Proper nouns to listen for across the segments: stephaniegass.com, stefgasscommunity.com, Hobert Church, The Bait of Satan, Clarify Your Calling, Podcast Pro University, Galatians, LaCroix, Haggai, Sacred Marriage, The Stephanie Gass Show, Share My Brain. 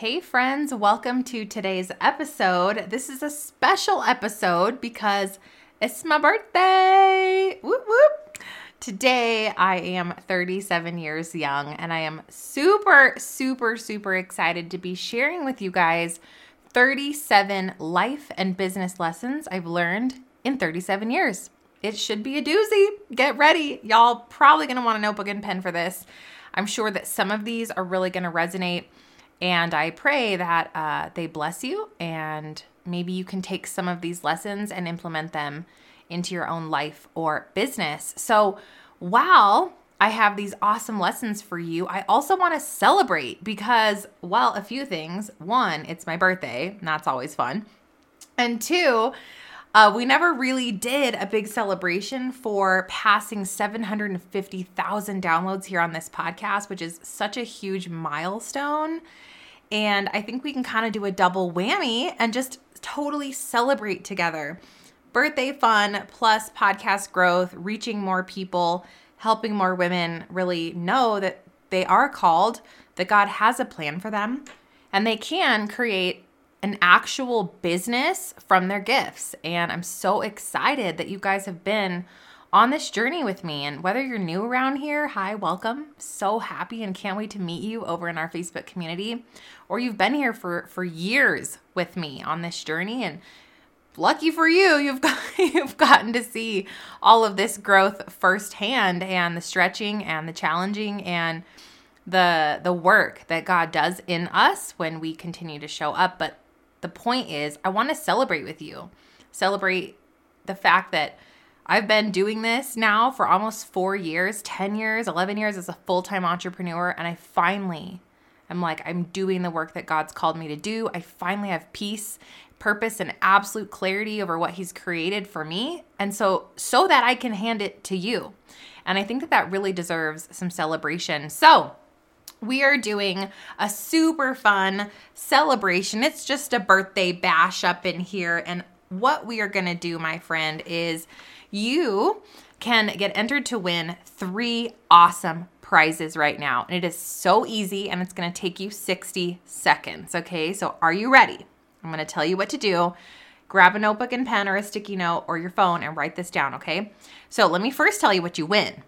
Hey friends, welcome to today's episode. This is a special episode because it's my birthday. Whoop whoop. Today I am 37 years young and I am super excited to be sharing with you guys 37 life and business lessons I've learned in 37 years. It should be a doozy. Get ready. Y'all probably going to want a notebook and pen for this. I'm sure that some of these are really going to resonate. And I pray that they bless you, and maybe you can take some of these lessons and implement them into your own life or business. So while I have these awesome lessons for you, I also want to celebrate because, well, a few things. One, it's my birthday, and that's always fun. And two, we never really did a big celebration for passing 750,000 downloads here on this podcast, which is such a huge milestone. And I think we can kind of do a double whammy and just totally celebrate together. Birthday fun plus podcast growth, reaching more people, helping more women really know that they are called, that God has a plan for them, and they can create an actual business from their gifts. And I'm so excited that you guys have been on this journey with me. And whether you're new around here, hi, welcome. So happy and can't wait to meet you over in our Facebook community. Or you've been here for years with me on this journey. And lucky for you, you've gotten to see all of this growth firsthand, and the stretching and the challenging and the work that God does in us when we continue to show up. But the point is, I want to celebrate with you. Celebrate the fact that I've been doing this now for almost 4 years, 10 years, 11 years as a full-time entrepreneur. And I finally, I'm doing the work that God's called me to do. I finally have peace, purpose, and absolute clarity over what He's created for me. And so that I can hand it to you. And I think that really deserves some celebration. So we are doing a super fun celebration. It's just a birthday bash up in here. And what we are going to do, my friend, is you can get entered to win 3 awesome prizes right now. And it is so easy, and it's going to take you 60 seconds. Okay, so are you ready? I'm going to tell you what to do. Grab a notebook and pen or a sticky note or your phone and write this down, okay? So let me first tell you what you win.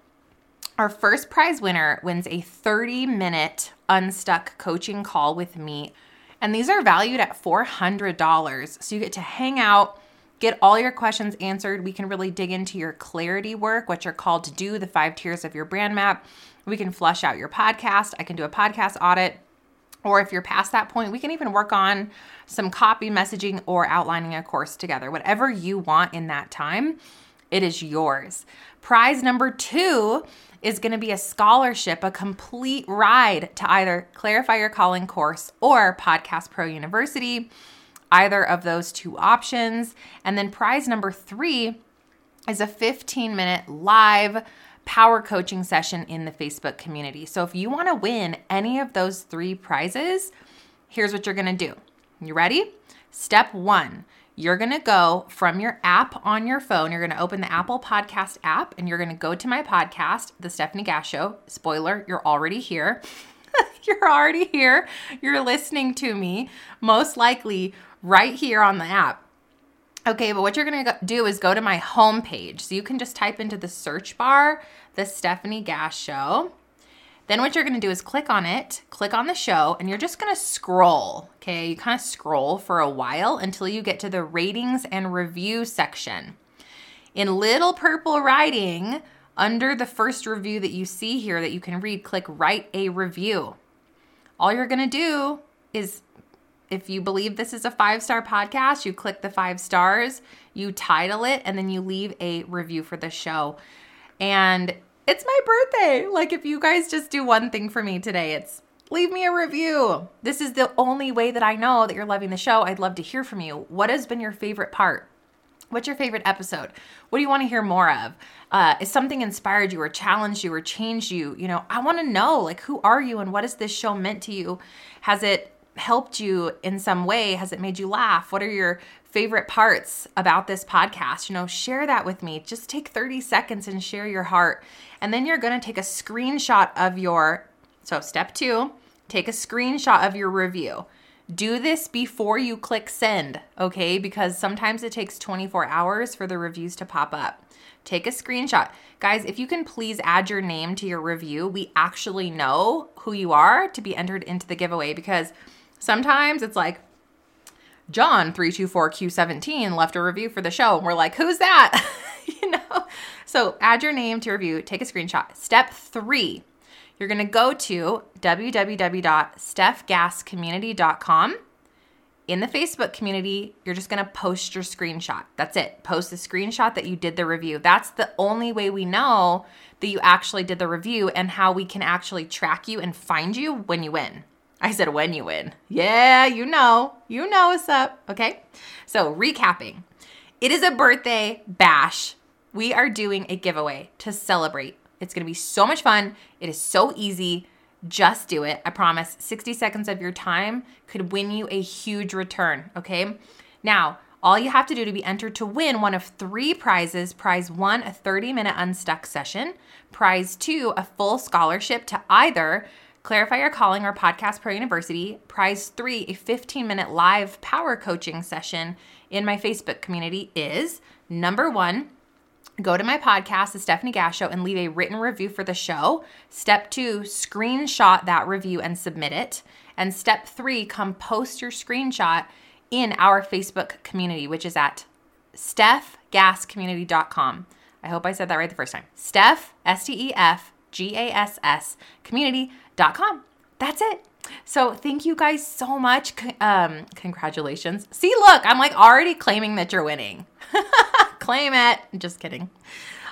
Our first prize winner wins a 30-minute unstuck coaching call with me. And these are valued at $400. So you get to hang out, get all your questions answered. We can really dig into your clarity work, what you're called to do, the 5 tiers of your brand map. We can flush out your podcast. I can do a podcast audit. Or if you're past that point, we can even work on some copy, messaging, or outlining a course together. Whatever you want in that time, it is yours. Prize number 2 is going to be a scholarship, a complete ride to either Clarify Your Calling course or Podcast Pro University, either of those 2 options. And then prize number 3 is a 15-minute live power coaching session in the Facebook community. So if you want to win any of those 3 prizes, here's what you're going to do. You ready? Step 1, you're going to go from your app on your phone. You're going to open the Apple Podcast app, and you're going to go to my podcast, The Stephanie Gass Show. Spoiler, you're already here. You're already here. You're listening to me, most likely right here on the app. Okay, but what you're going to do is go to my homepage. So you can just type into the search bar, The Stephanie Gass Show. Then what you're going to do is click on it, click on the show, and you're just going to scroll. Okay, you kind of scroll for a while until you get to the ratings and review section. In little purple writing, under the first review that you see here that you can read, click write a review. All you're going to do is, if you believe this is a 5-star podcast, you click the 5 stars, you title it, and then you leave a review for the show. And it's my birthday. Like, if you guys just do one thing for me today, it's leave me a review. This is the only way that I know that you're loving the show. I'd love to hear from you. What has been your favorite part? What's your favorite episode? What do you want to hear more of? Is something inspired you or challenged you or changed you? You know, I want to know, like, who are you and what has this show meant to you? Has it helped you in some way? Has it made you laugh? What are your favorite parts about this podcast? You know, share that with me. Just take 30 seconds and share your heart. And then you're going to take a screenshot of your, so step 2, take a screenshot of your review. Do this before you click send, okay? Because sometimes it takes 24 hours for the reviews to pop up. Take a screenshot. Guys, if you can please add your name to your review, we actually know who you are to be entered into the giveaway, because sometimes it's like, John 324Q17 left a review for the show. And we're like, who's that? You know? So add your name to your review. Take a screenshot. Step 3, you're going to go to www.stepgasscommunity.com. In the Facebook community, you're just going to post your screenshot. That's it. Post the screenshot that you did the review. That's the only way we know that you actually did the review and how we can actually track you and find you when you win. I said when you win. Yeah, you know what's up, okay? So recapping, it is a birthday bash. We are doing a giveaway to celebrate. It's gonna be so much fun. It is so easy. Just do it, I promise. 60 seconds of your time could win you a huge return, okay? Now, all you have to do to be entered to win one of 3 prizes, prize 1, a 30-minute unstuck session, prize 2, a full scholarship to either Clarify Your Calling or Podcast Pro University, prize 3, a 15-minute live power coaching session in my Facebook community is number 1, go to my podcast, The Stephanie Gass Show, and leave a written review for the show. Step 2, screenshot that review and submit it. And step 3, come post your screenshot in our Facebook community, which is at stefgasscommunity.com. I hope I said that right the first time. Steph, S-T-E-F, G-A-S-S, community.com. That's it. So thank you guys so much. Congratulations. See, look, I'm like already claiming that you're winning. Claim it. Just kidding.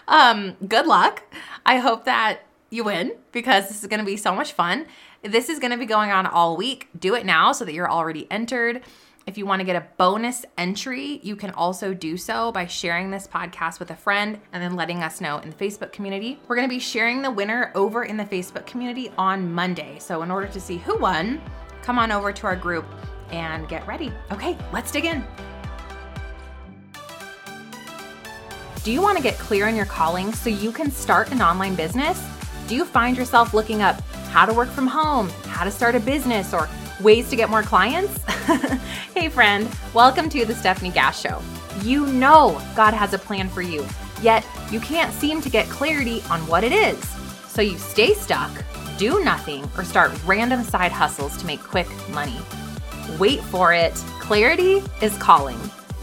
Good luck. I hope that you win, because this is going to be so much fun. This is going to be going on all week. Do it now so that you're already entered. If you want to get a bonus entry, you can also do so by sharing this podcast with a friend and then letting us know in the Facebook community. We're going to be sharing the winner over in the Facebook community on Monday. So in order to see who won, come on over to our group and get ready. Okay, let's dig in. Do you want to get clear on your calling so you can start an online business? Do you find yourself looking up how to work from home, how to start a business, or ways to get more clients? Hey friend, welcome to The Stephanie Gass Show. You know God has a plan for you, yet you can't seem to get clarity on what it is. So you stay stuck, do nothing, or start random side hustles to make quick money. Wait for it, clarity is calling.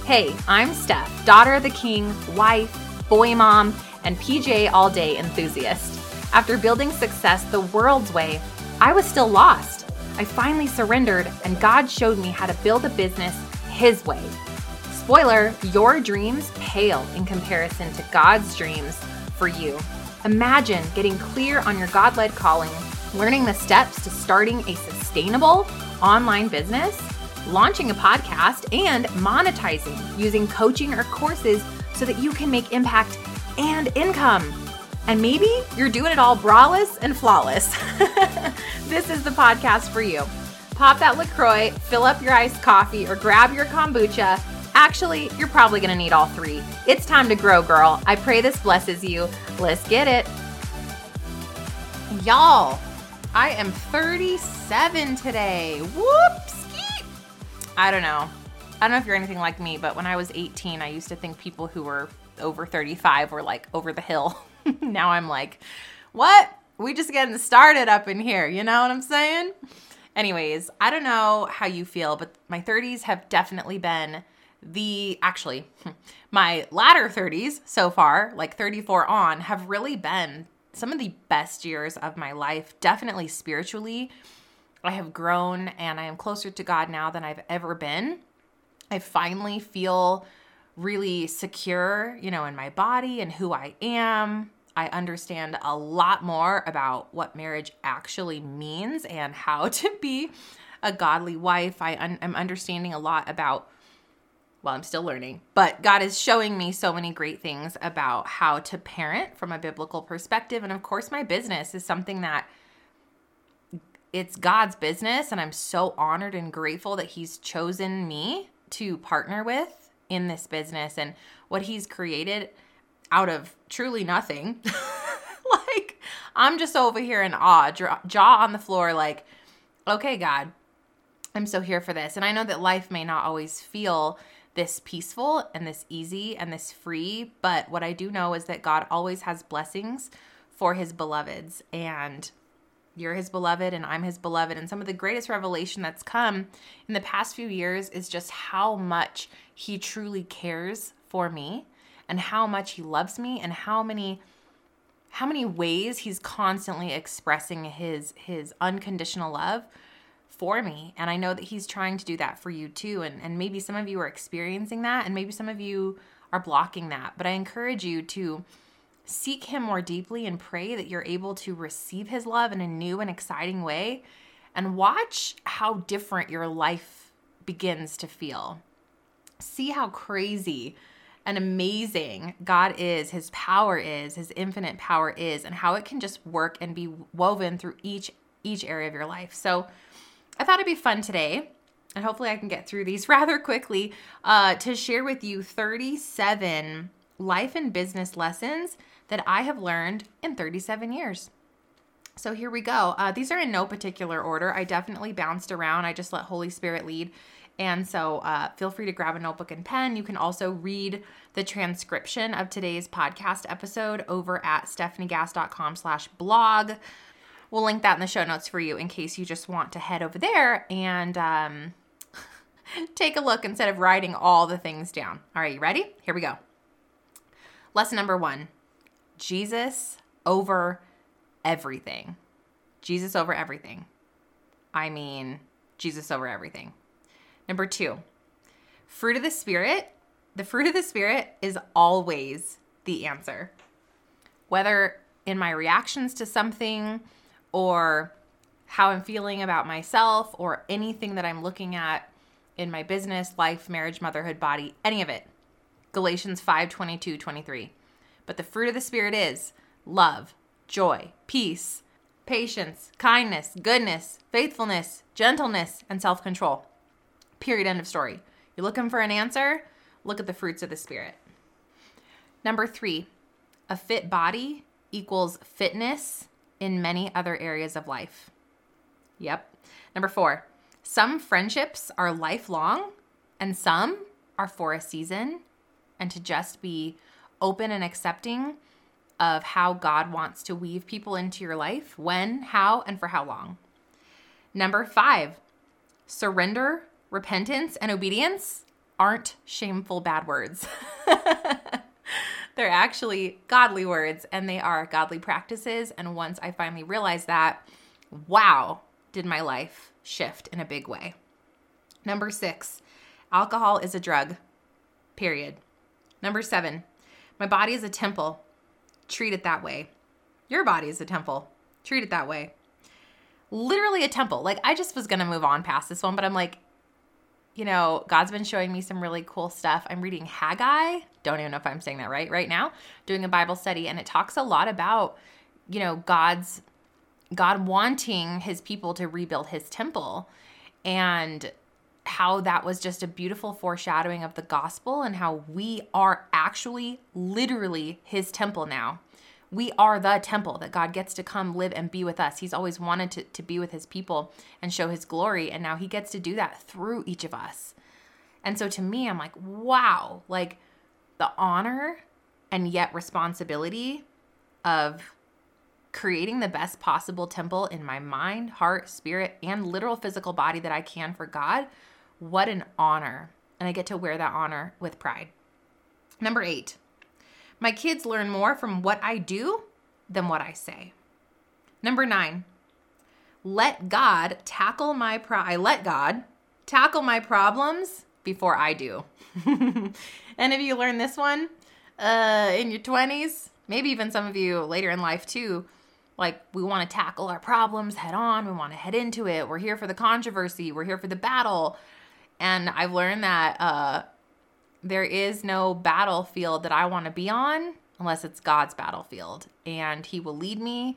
Hey, I'm Steph, daughter of the King, wife, boy mom, and PJ all day enthusiast. After building success the world's way, I was still lost. I finally surrendered, and God showed me how to build a business His way. Spoiler, your dreams pale in comparison to God's dreams for you. Imagine getting clear on your God-led calling, learning the steps to starting a sustainable online business, launching a podcast, and monetizing using coaching or courses so that you can make impact and income. And maybe you're doing it all braless and flawless. This is the podcast for you. Pop that LaCroix, fill up your iced coffee, or grab your kombucha. Actually, you're probably going to need all 3. It's time to grow, girl. I pray this blesses you. Let's get it. Y'all, I am 37 today. Whoopsie. I don't know if you're anything like me, but when I was 18, I used to think people who were over 35 were like over the hill. Now I'm like, what? We just getting started up in here. You know what I'm saying? Anyways, I don't know how you feel, but my 30s have definitely been my latter 30s so far, like 34 on, have really been some of the best years of my life. Definitely spiritually, I have grown and I am closer to God now than I've ever been. I finally feel really secure, in my body and who I am. I understand a lot more about what marriage actually means and how to be a godly wife. I'm understanding a lot about, I'm still learning, but God is showing me so many great things about how to parent from a biblical perspective. And of course, my business is something that it's God's business, and I'm so honored and grateful that He's chosen me to partner with in this business and what He's created out of truly nothing. Like, I'm just over here in awe, jaw on the floor, like, okay, God, I'm so here for this. And I know that life may not always feel this peaceful and this easy and this free, but what I do know is that God always has blessings for his beloveds, and you're his beloved and I'm his beloved. And some of the greatest revelation that's come in the past few years is just how much he truly cares for me and how much he loves me and how many ways he's constantly expressing his unconditional love for me. And I know that he's trying to do that for you too. And maybe some of you are experiencing that, and maybe some of you are blocking that. But I encourage you to seek him more deeply and pray that you're able to receive his love in a new and exciting way, and watch how different your life begins to feel. See how crazy and amazing God is, his power is, his infinite power is, and how it can just work and be woven through each area of your life. So I thought it'd be fun today, and hopefully I can get through these rather quickly, to share with you 37 life and business lessons that I have learned in 37 years. So here we go. These are in no particular order. I definitely bounced around. I just let Holy Spirit lead. And so feel free to grab a notebook and pen. You can also read the transcription of today's podcast episode over at stephaniegass.com/blog. We'll link that in the show notes for you in case you just want to head over there and take a look instead of writing all the things down. All right, you ready? Here we go. Lesson number 1, Jesus over everything. Jesus over everything. I mean, Jesus over everything. Number 2, fruit of the Spirit. The fruit of the Spirit is always the answer. Whether in my reactions to something or how I'm feeling about myself or anything that I'm looking at in my business, life, marriage, motherhood, body, any of it. Galatians 5:22-23. But the fruit of the Spirit is love, joy, peace, patience, kindness, goodness, faithfulness, gentleness, and self-control. Period. End of story. You're looking for an answer? Look at the fruits of the Spirit. Number 3, a fit body equals fitness in many other areas of life. Yep. Number 4, some friendships are lifelong and some are for a season, and to just be open and accepting of how God wants to weave people into your life, when, how, and for how long. Number 5, surrender, repentance, and obedience aren't shameful bad words. They're actually godly words, and they are godly practices. And once I finally realized that, wow, did my life shift in a big way. Number 6, alcohol is a drug, period. Number 7, my body is a temple. Treat it that way. Your body is a temple. Treat it that way. Literally a temple. Like, I just was going to move on past this one, but I'm like, you know, God's been showing me some really cool stuff. I'm reading Haggai, don't even know if I'm saying that right now, doing a Bible study, and it talks a lot about, you know, God wanting his people to rebuild his temple, and how that was just a beautiful foreshadowing of the gospel and how we are actually literally his temple now. We are the temple that God gets to come live and be with us. He's always wanted to be with his people and show his glory. And now he gets to do that through each of us. And so to me, I'm like, wow, like the honor and yet responsibility of creating the best possible temple in my mind, heart, spirit, and literal physical body that I can for God. What an honor. And I get to wear that honor with pride. Number 8. My kids learn more from what I do than what I say. Number 9, I let God tackle my problems before I do. And if you learn this one in your 20s, maybe even some of you later in life too, like we want to tackle our problems head on. We want to head into it. We're here for the controversy. We're here for the battle. And I've learned that there is no battlefield that I want to be on unless it's God's battlefield, and he will lead me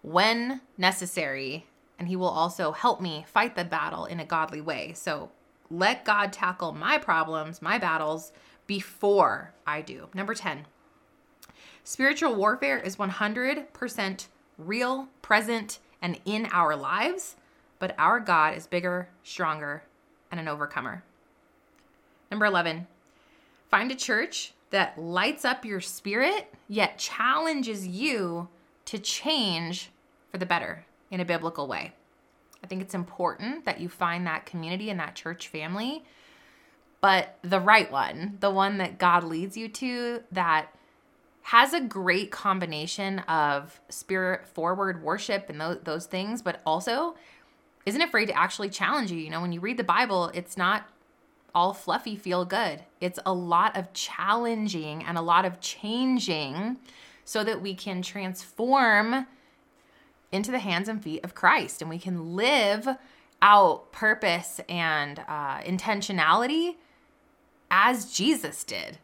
when necessary, and he will also help me fight the battle in a godly way. So let God tackle my problems, my battles, before I do. Number 10, spiritual warfare is 100% real, present, and in our lives, but our God is bigger, stronger, and an overcomer. Number 11, find a church that lights up your spirit, yet challenges you to change for the better in a biblical way. I think it's important that you find that community and that church family, but the right one, the one that God leads you to, that has a great combination of spirit-forward worship and those things, but also isn't afraid to actually challenge you. You know, when you read the Bible, it's not all fluffy feel good. It's a lot of challenging and a lot of changing so that we can transform into the hands and feet of Christ, and we can live out purpose and intentionality as Jesus did.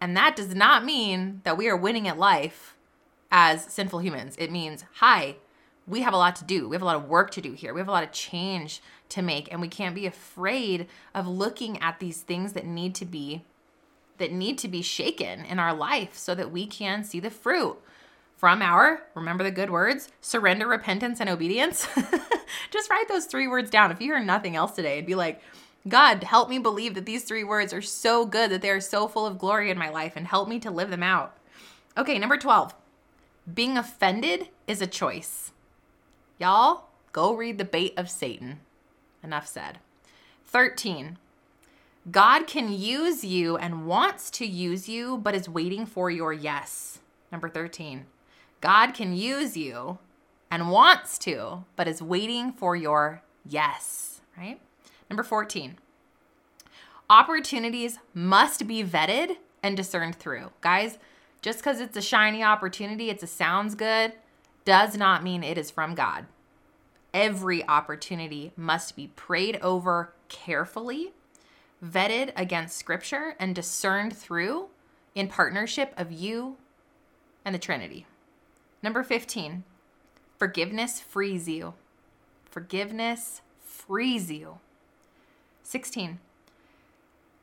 And that does not mean that we are winning at life as sinful humans. It means, hi, we have a lot to do. We have a lot of work to do here. We have a lot of change to make, and we can't be afraid of looking at these things that need to be shaken in our life so that we can see the fruit from our, remember the good words, surrender, repentance, and obedience. Just write those three words down. If you hear nothing else today, it'd be like, God, help me believe that these three words are so good, that they are so full of glory in my life, and help me to live them out. Okay, number 12, being offended is a choice. Y'all, go read The Bait of Satan. Enough said. 13, God can use you and wants to use you, but is waiting for your yes. Number 13, God can use you and wants to, but is waiting for your yes, right? Number 14, opportunities must be vetted and discerned through. Guys, just because it's a shiny opportunity, it sounds good, does not mean it is from God. Every opportunity must be prayed over carefully, vetted against Scripture, and discerned through in partnership of you and the Trinity. Number 15, forgiveness frees you. Forgiveness frees you. 16,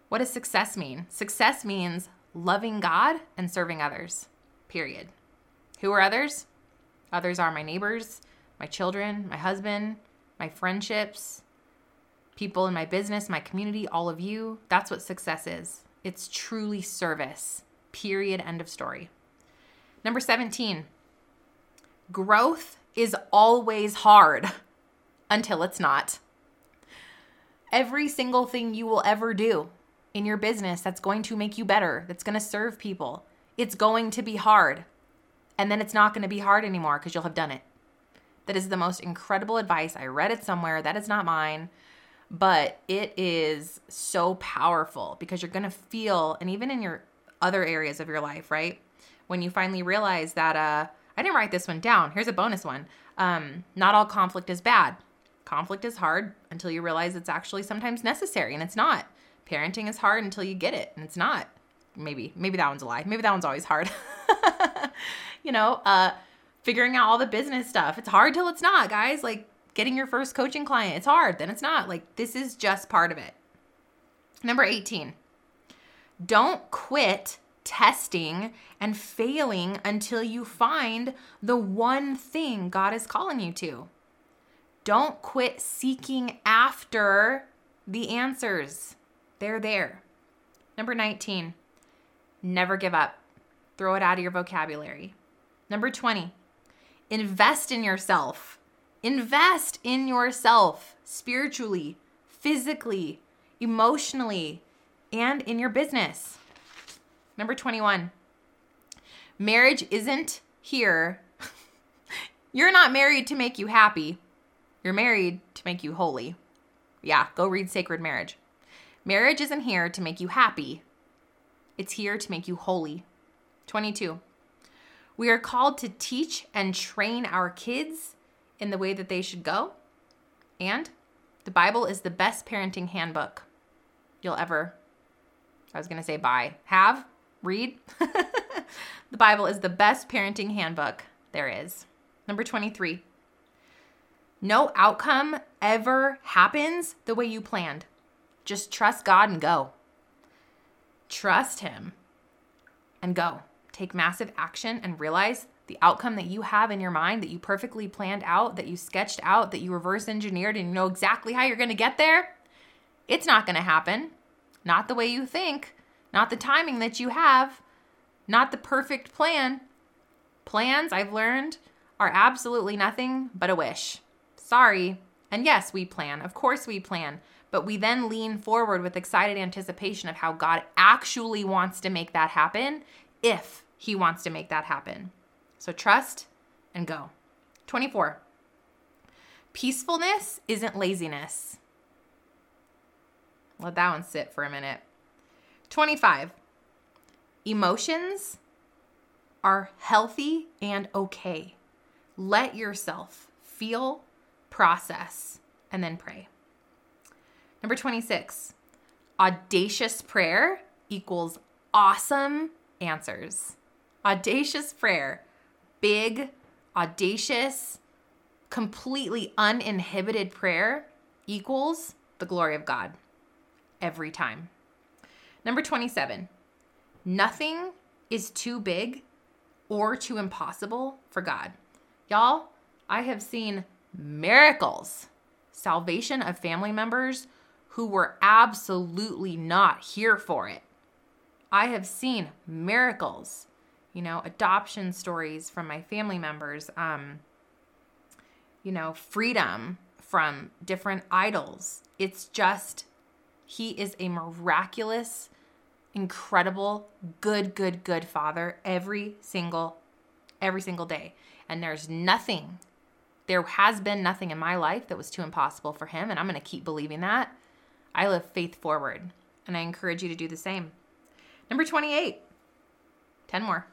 what does success mean? Success means loving God and serving others, period. Who are others? Others are my neighbors, my children, my husband, my friendships, people in my business, my community, all of you. That's what success is. It's truly service, period, end of story. Number 17, growth is always hard until it's not. Every single thing you will ever do in your business that's going to make you better, that's going to serve people, it's going to be hard. And then it's not going to be hard anymore because you'll have done it. That is the most incredible advice. I read it somewhere. That is not mine, but it is so powerful because you're going to feel, and even in your other areas of your life, right? When you finally realize that, I didn't write this one down. Here's a bonus one. Not all conflict is bad. Conflict is hard until you realize it's actually sometimes necessary, and it's not. Parenting is hard until you get it, and it's not. Maybe that one's a lie. Maybe that one's always hard. Figuring out all the business stuff. It's hard till it's not, guys. Like getting your first coaching client, it's hard, then it's not. Like this is just part of it. Number 18, don't quit testing and failing until you find the one thing God is calling you to. Don't quit seeking after the answers. They're there. Number 19, never give up. Throw it out of your vocabulary. Number 20, invest in yourself. Invest in yourself spiritually, physically, emotionally, and in your business. Number 21, marriage isn't here. You're not married to make you happy. You're married to make you holy. Yeah, go read Sacred Marriage. Marriage isn't here to make you happy. It's here to make you holy. 22, we are called to teach and train our kids in the way that they should go. And the Bible is the best parenting handbook you'll ever, read. The Bible is the best parenting handbook there is. Number 23, no outcome ever happens the way you planned. Just trust God and go. Trust Him and go. Take massive action and realize the outcome that you have in your mind, that you perfectly planned out, that you sketched out, that you reverse engineered and you know exactly how you're going to get there, it's not going to happen. Not the way you think, not the timing that you have, not the perfect plan. Plans, I've learned, are absolutely nothing but a wish. Sorry. And yes, we plan. Of course we plan. But we then lean forward with excited anticipation of how God actually wants to make that happen, if he wants to make that happen. So trust and go. 24. Peacefulness isn't laziness. Let that one sit for a minute. 25. Emotions are healthy and okay. Let yourself feel, process, and then pray. Number 26, audacious prayer equals awesome answers. Audacious prayer, big, audacious, completely uninhibited prayer equals the glory of God every time. Number 27, nothing is too big or too impossible for God. Y'all, I have seen miracles, salvation of family members who were absolutely not here for it. I have seen miracles, adoption stories from my family members, freedom from different idols. It's just, he is a miraculous, incredible, good Father every single day. And there has been nothing in my life that was too impossible for him, and I'm going to keep believing that. I live faith forward, and I encourage you to do the same. Number 28, 10 more.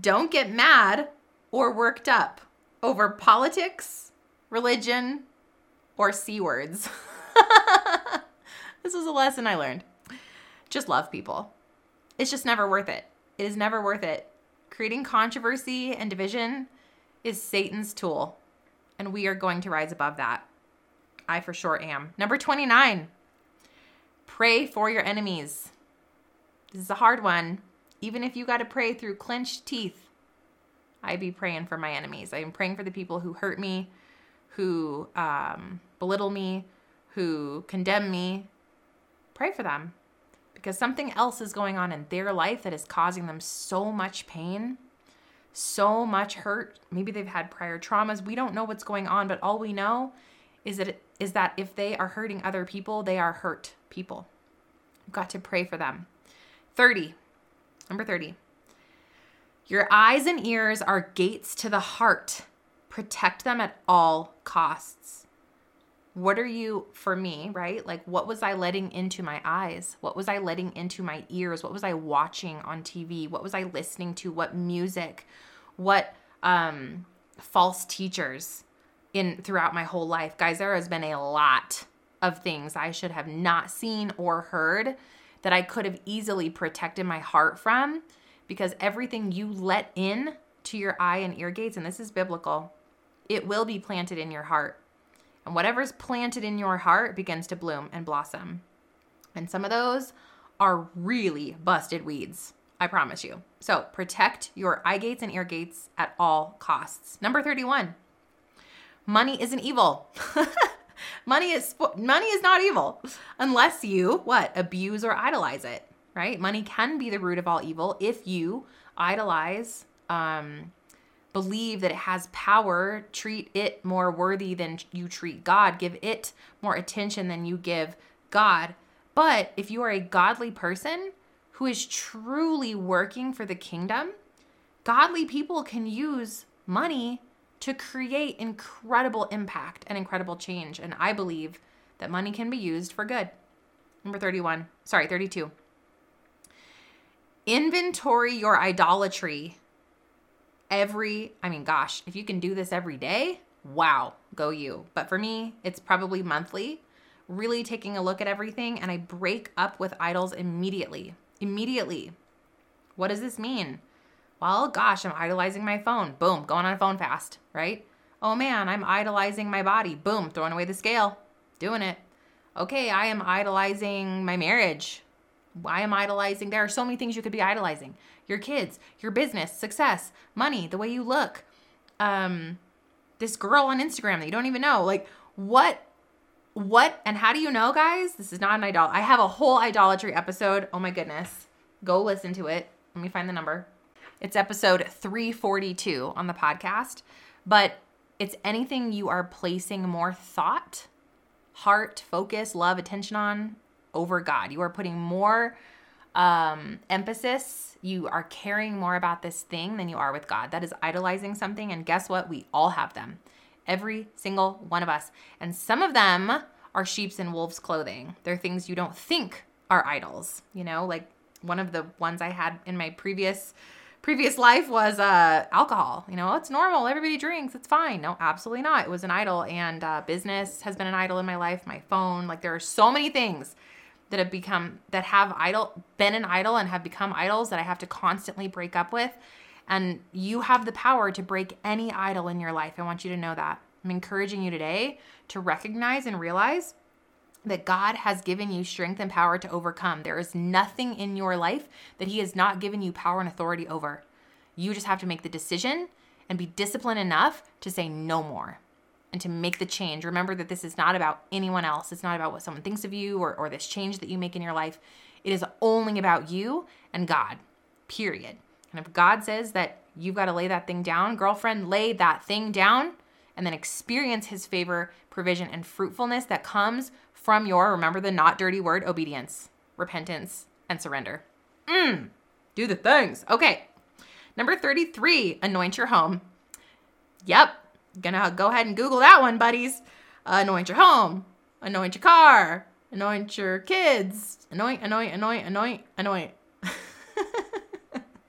Don't get mad or worked up over politics, religion, or C words. This was a lesson I learned. Just love people. It's just never worth it. It is never worth it. Creating controversy and division is Satan's tool. And we are going to rise above that. I for sure am. Number 29, pray for your enemies. This is a hard one. Even if you got to pray through clenched teeth, I be praying for my enemies. I am praying for the people who hurt me, who belittle me, who condemn me. Pray for them, because something else is going on in their life that is causing them so much pain, so much hurt. Maybe they've had prior traumas. We don't know what's going on, but all we know is that if they are hurting other people, they are hurt people. You've got to pray for them. 30. Number 30. Your eyes and ears are gates to the heart. Protect them at all costs. What are you, for me, right? Like, what was I letting into my eyes? What was I letting into my ears? What was I watching on TV? What was I listening to? What music? What false teachers throughout my whole life? Guys, there has been a lot of things I should have not seen or heard that I could have easily protected my heart from, because everything you let in to your eye and ear gates, and this is biblical, it will be planted in your heart. And whatever's planted in your heart begins to bloom and blossom. And some of those are really busted weeds, I promise you. So protect your eye gates and ear gates at all costs. Number 31, money isn't evil. Money is not evil unless you, abuse or idolize it, right? Money can be the root of all evil if you idolize, believe that it has power, treat it more worthy than you treat God, give it more attention than you give God. But if you are a godly person who is truly working for the kingdom, godly people can use money to create incredible impact and incredible change. And I believe that money can be used for good. Number 32. Inventory your idolatry. If you can do this every day, wow, go you. But for me, it's probably monthly, really taking a look at everything, and I break up with idols immediately. What does this mean? Well, gosh, I'm idolizing my phone. Boom, going on a phone fast, right? Oh man, I'm idolizing my body. Boom, throwing away the scale, doing it. Okay, I am idolizing my marriage. I am idolizing. There are so many things you could be idolizing. Your kids, your business, success, money, the way you look. This girl on Instagram that you don't even know. Like, what, and how do you know, guys? This is not an idol. I have a whole idolatry episode. Oh my goodness. Go listen to it. Let me find the number. It's episode 342 on the podcast, but it's anything you are placing more thought, heart, focus, love, attention on over God. You are putting more emphasis. You are caring more about this thing than you are with God. That is idolizing something. And guess what? We all have them. Every single one of us. And some of them are sheep's and wolves' clothing. They're things you don't think are idols. You know, like one of the ones I had in my previous life was alcohol. You know, it's normal. Everybody drinks. It's fine. No, absolutely not. It was an idol. And business has been an idol in my life. My phone. Like, there are so many things that have become, that have been an idol and have become idols that I have to constantly break up with. And you have the power to break any idol in your life. I want you to know that. I'm encouraging you today to recognize and realize that God has given you strength and power to overcome. There is nothing in your life that He has not given you power and authority over. You just have to make the decision and be disciplined enough to say no more and to make the change. Remember that this is not about anyone else. It's not about what someone thinks of you or this change that you make in your life. It is only about you and God, period. And if God says that you've got to lay that thing down, girlfriend, lay that thing down and then experience His favor, provision, and fruitfulness that comes from your, remember the not dirty word, obedience, repentance, and surrender. Do the things. Okay. Number 33, anoint your home. Yep. Gonna go ahead and Google that one, buddies. Anoint your home. Anoint your car. Anoint your kids. Anoint.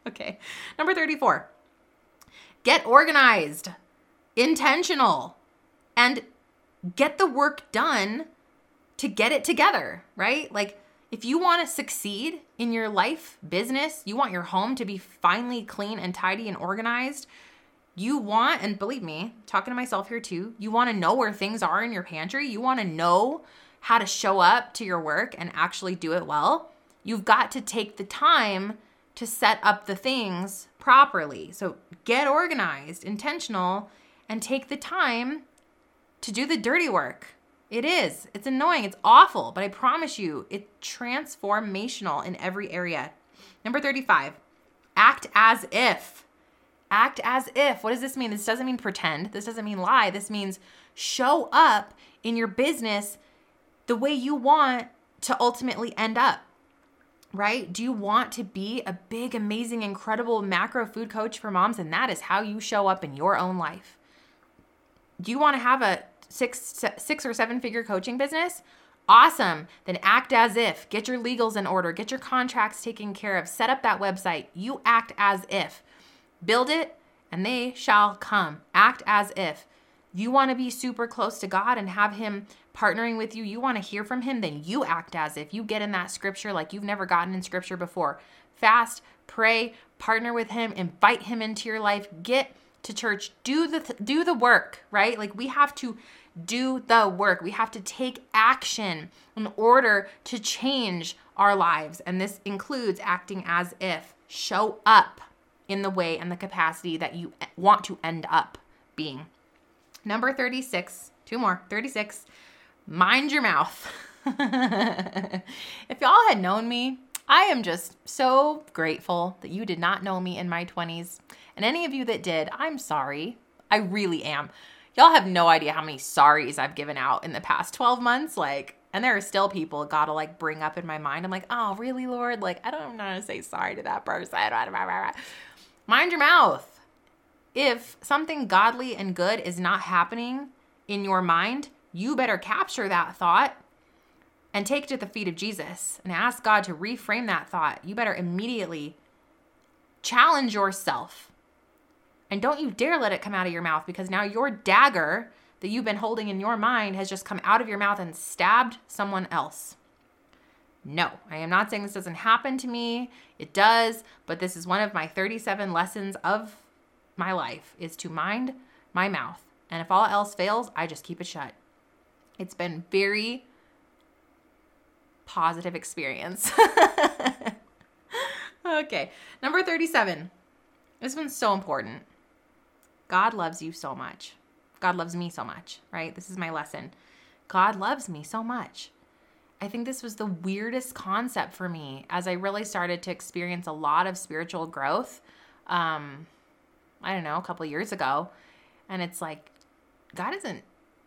Okay. Number 34, get organized, intentional, and get the work done to get it together, right? Like, if you want to succeed in your life, business, you want your home to be finely clean and tidy and organized. You want, and believe me, talking to myself here too, you want to know where things are in your pantry. You want to know how to show up to your work and actually do it well. You've got to take the time to set up the things properly. So get organized, intentional, and take the time to do the dirty work. It is. It's annoying. It's awful. But I promise you, it's transformational in every area. Number 35, act as if. Act as if. What does this mean? This doesn't mean pretend. This doesn't mean lie. This means show up in your business the way you want to ultimately end up. Right? Do you want to be a big, amazing, incredible macro food coach for moms? And that is how you show up in your own life. Do you want to have a six or seven figure coaching business? Awesome. Then act as if. Get your legals in order. Get your contracts taken care of. Set up that website. You act as if. Build it and they shall come. Act as if. You want to be super close to God and have Him partnering with you. You want to hear from Him, then you act as if. You get in that scripture like you've never gotten in scripture before. Fast, pray, partner with Him, invite Him into your life, get to church, do the work, right? Like, we have to do the work. We have to take action in order to change our lives. And this includes acting as if. Show up in the way and the capacity that you want to end up being. Number 36, 36, mind your mouth. If y'all had known me, I am just so grateful that you did not know me in my 20s. And any of you that did, I'm sorry. I really am. Y'all have no idea how many sorries I've given out in the past 12 months. Like, and there are still people gotta like bring up in my mind. I'm like, oh, really, Lord? Like, I don't know how to say sorry to that person. Mind your mouth. If something godly and good is not happening in your mind, you better capture that thought and take it to the feet of Jesus and ask God to reframe that thought. You better immediately challenge yourself. And don't you dare let it come out of your mouth, because now your dagger that you've been holding in your mind has just come out of your mouth and stabbed someone else. No, I am not saying this doesn't happen to me. It does, but this is one of my 37 lessons of my life, is to mind my mouth. And if all else fails, I just keep it shut. It's been very positive experience. Okay, number 37. This one's so important. God loves you so much. God loves me so much, right? This is my lesson. God loves me so much. I think this was the weirdest concept for me as I really started to experience a lot of spiritual growth, I don't know, a couple of years ago. And it's like, God isn't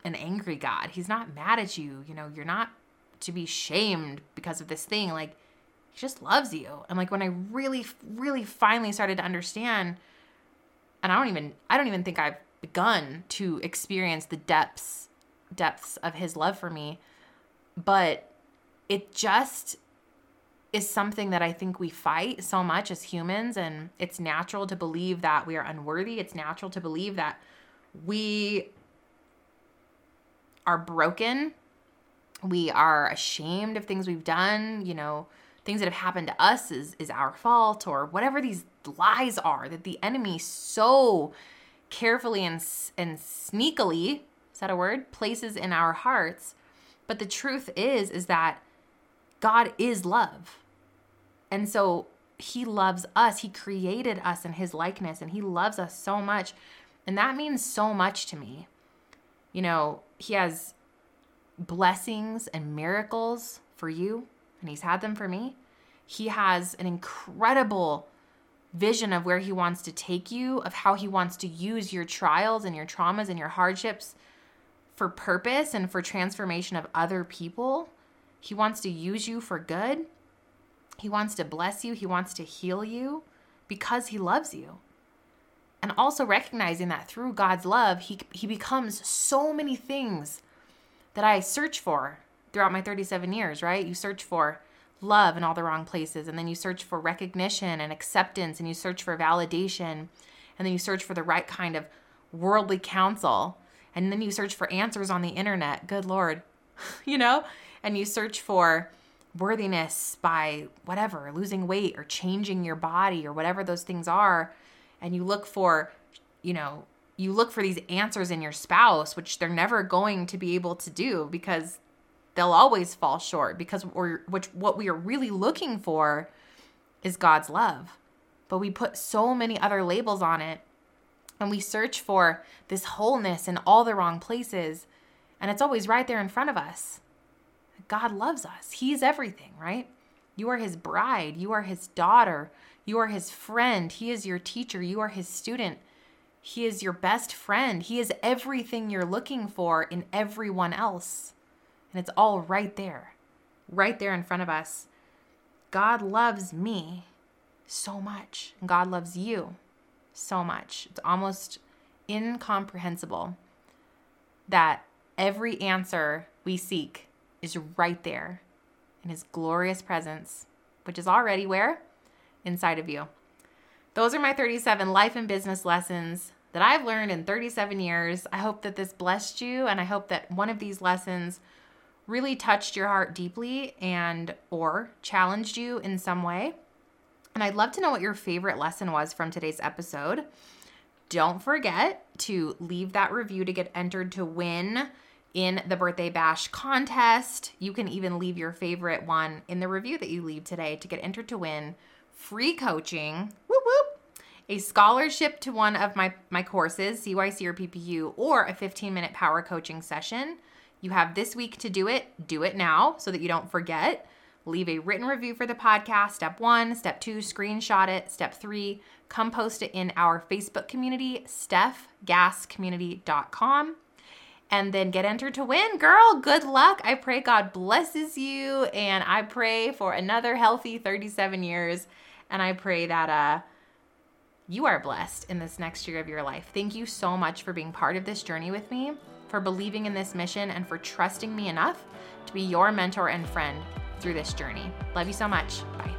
an angry God. He's not mad at you. You know, you're not to be shamed because of this thing. Like, he just loves you. And like when I really, really finally started to understand, and I don't even think I've begun to experience the depths of his love for me, but it just is something that I think we fight so much as humans, and it's natural to believe that we are unworthy. It's natural to believe that we are broken. We are ashamed of things we've done, you know, things that have happened to us is our fault, or whatever these lies are that the enemy so carefully and sneakily, is that a word, places in our hearts. But the truth is that God is love. And so he loves us. He created us in his likeness, and he loves us so much. And that means so much to me. You know, he has blessings and miracles for you, and he's had them for me. He has an incredible vision of where he wants to take you, of how he wants to use your trials and your traumas and your hardships for purpose and for transformation of other people. He wants to use you for good. He wants to bless you. He wants to heal you because he loves you. And also recognizing that through God's love, he becomes so many things that I search for throughout my 37 years, right? You search for love in all the wrong places, and then you search for recognition and acceptance, and you search for validation, and then you search for the right kind of worldly counsel. And then you search for answers on the internet, good Lord, you know, and you search for worthiness by whatever, losing weight or changing your body or whatever those things are. And you look for, you know, you look for these answers in your spouse, which they're never going to be able to do because they'll always fall short, because what we are really looking for is God's love. But we put so many other labels on it. And we search for this wholeness in all the wrong places. And it's always right there in front of us. God loves us. He's everything, right? You are his bride. You are his daughter. You are his friend. He is your teacher. You are his student. He is your best friend. He is everything you're looking for in everyone else. And it's all right there in front of us. God loves me so much. And God loves you so much. It's almost incomprehensible that every answer we seek is right there in his glorious presence, which is already where? Inside of you. Those are my 37 life and business lessons that I've learned in 37 years. I hope that this blessed you, and I hope that one of these lessons really touched your heart deeply and or challenged you in some way. And I'd love to know what your favorite lesson was from today's episode. Don't forget to leave that review to get entered to win in the Birthday Bash contest. You can even leave your favorite one in the review that you leave today to get entered to win free coaching, whoop whoop, a scholarship to one of my courses, CYC or PPU, or a 15-minute power coaching session. You have this week to do it now so that you don't forget. Leave a written review for the podcast, step 1. Step 2, screenshot it. Step 3, come post it in our Facebook community, stephaniegasscommunity.com. And then get entered to win. Girl, good luck. I pray God blesses you, and I pray for another healthy 37 years, and I pray that you are blessed in this next year of your life. Thank you so much for being part of this journey with me, for believing in this mission, and for trusting me enough to be your mentor and friend through this journey. Love you so much. Bye.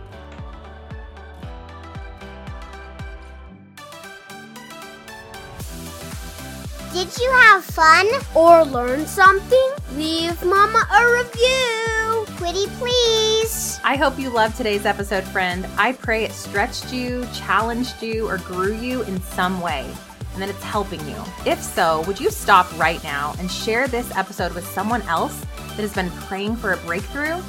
Did you have fun or learn something? Leave Mama a review. Pretty please. I hope you loved today's episode, friend. I pray it stretched you, challenged you, or grew you in some way, and that it's helping you. If so, would you stop right now and share this episode with someone else that has been praying for a breakthrough?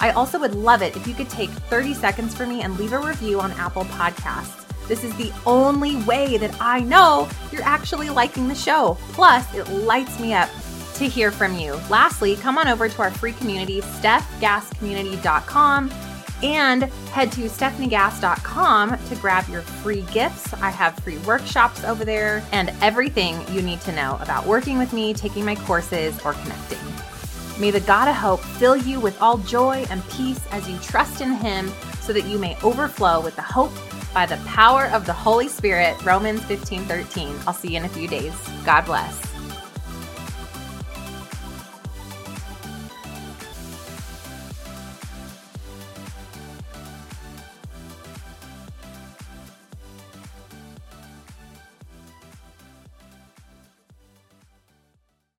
I also would love it if you could take 30 seconds for me and leave a review on Apple Podcasts. This is the only way that I know you're actually liking the show. Plus, it lights me up to hear from you. Lastly, come on over to our free community, stepgasscommunity.com, and head to stephaniegass.com to grab your free gifts. I have free workshops over there and everything you need to know about working with me, taking my courses, or connecting. May the God of hope fill you with all joy and peace as you trust in Him, so that you may overflow with the hope by the power of the Holy Spirit, Romans 15:13. I'll see you in a few days. God bless.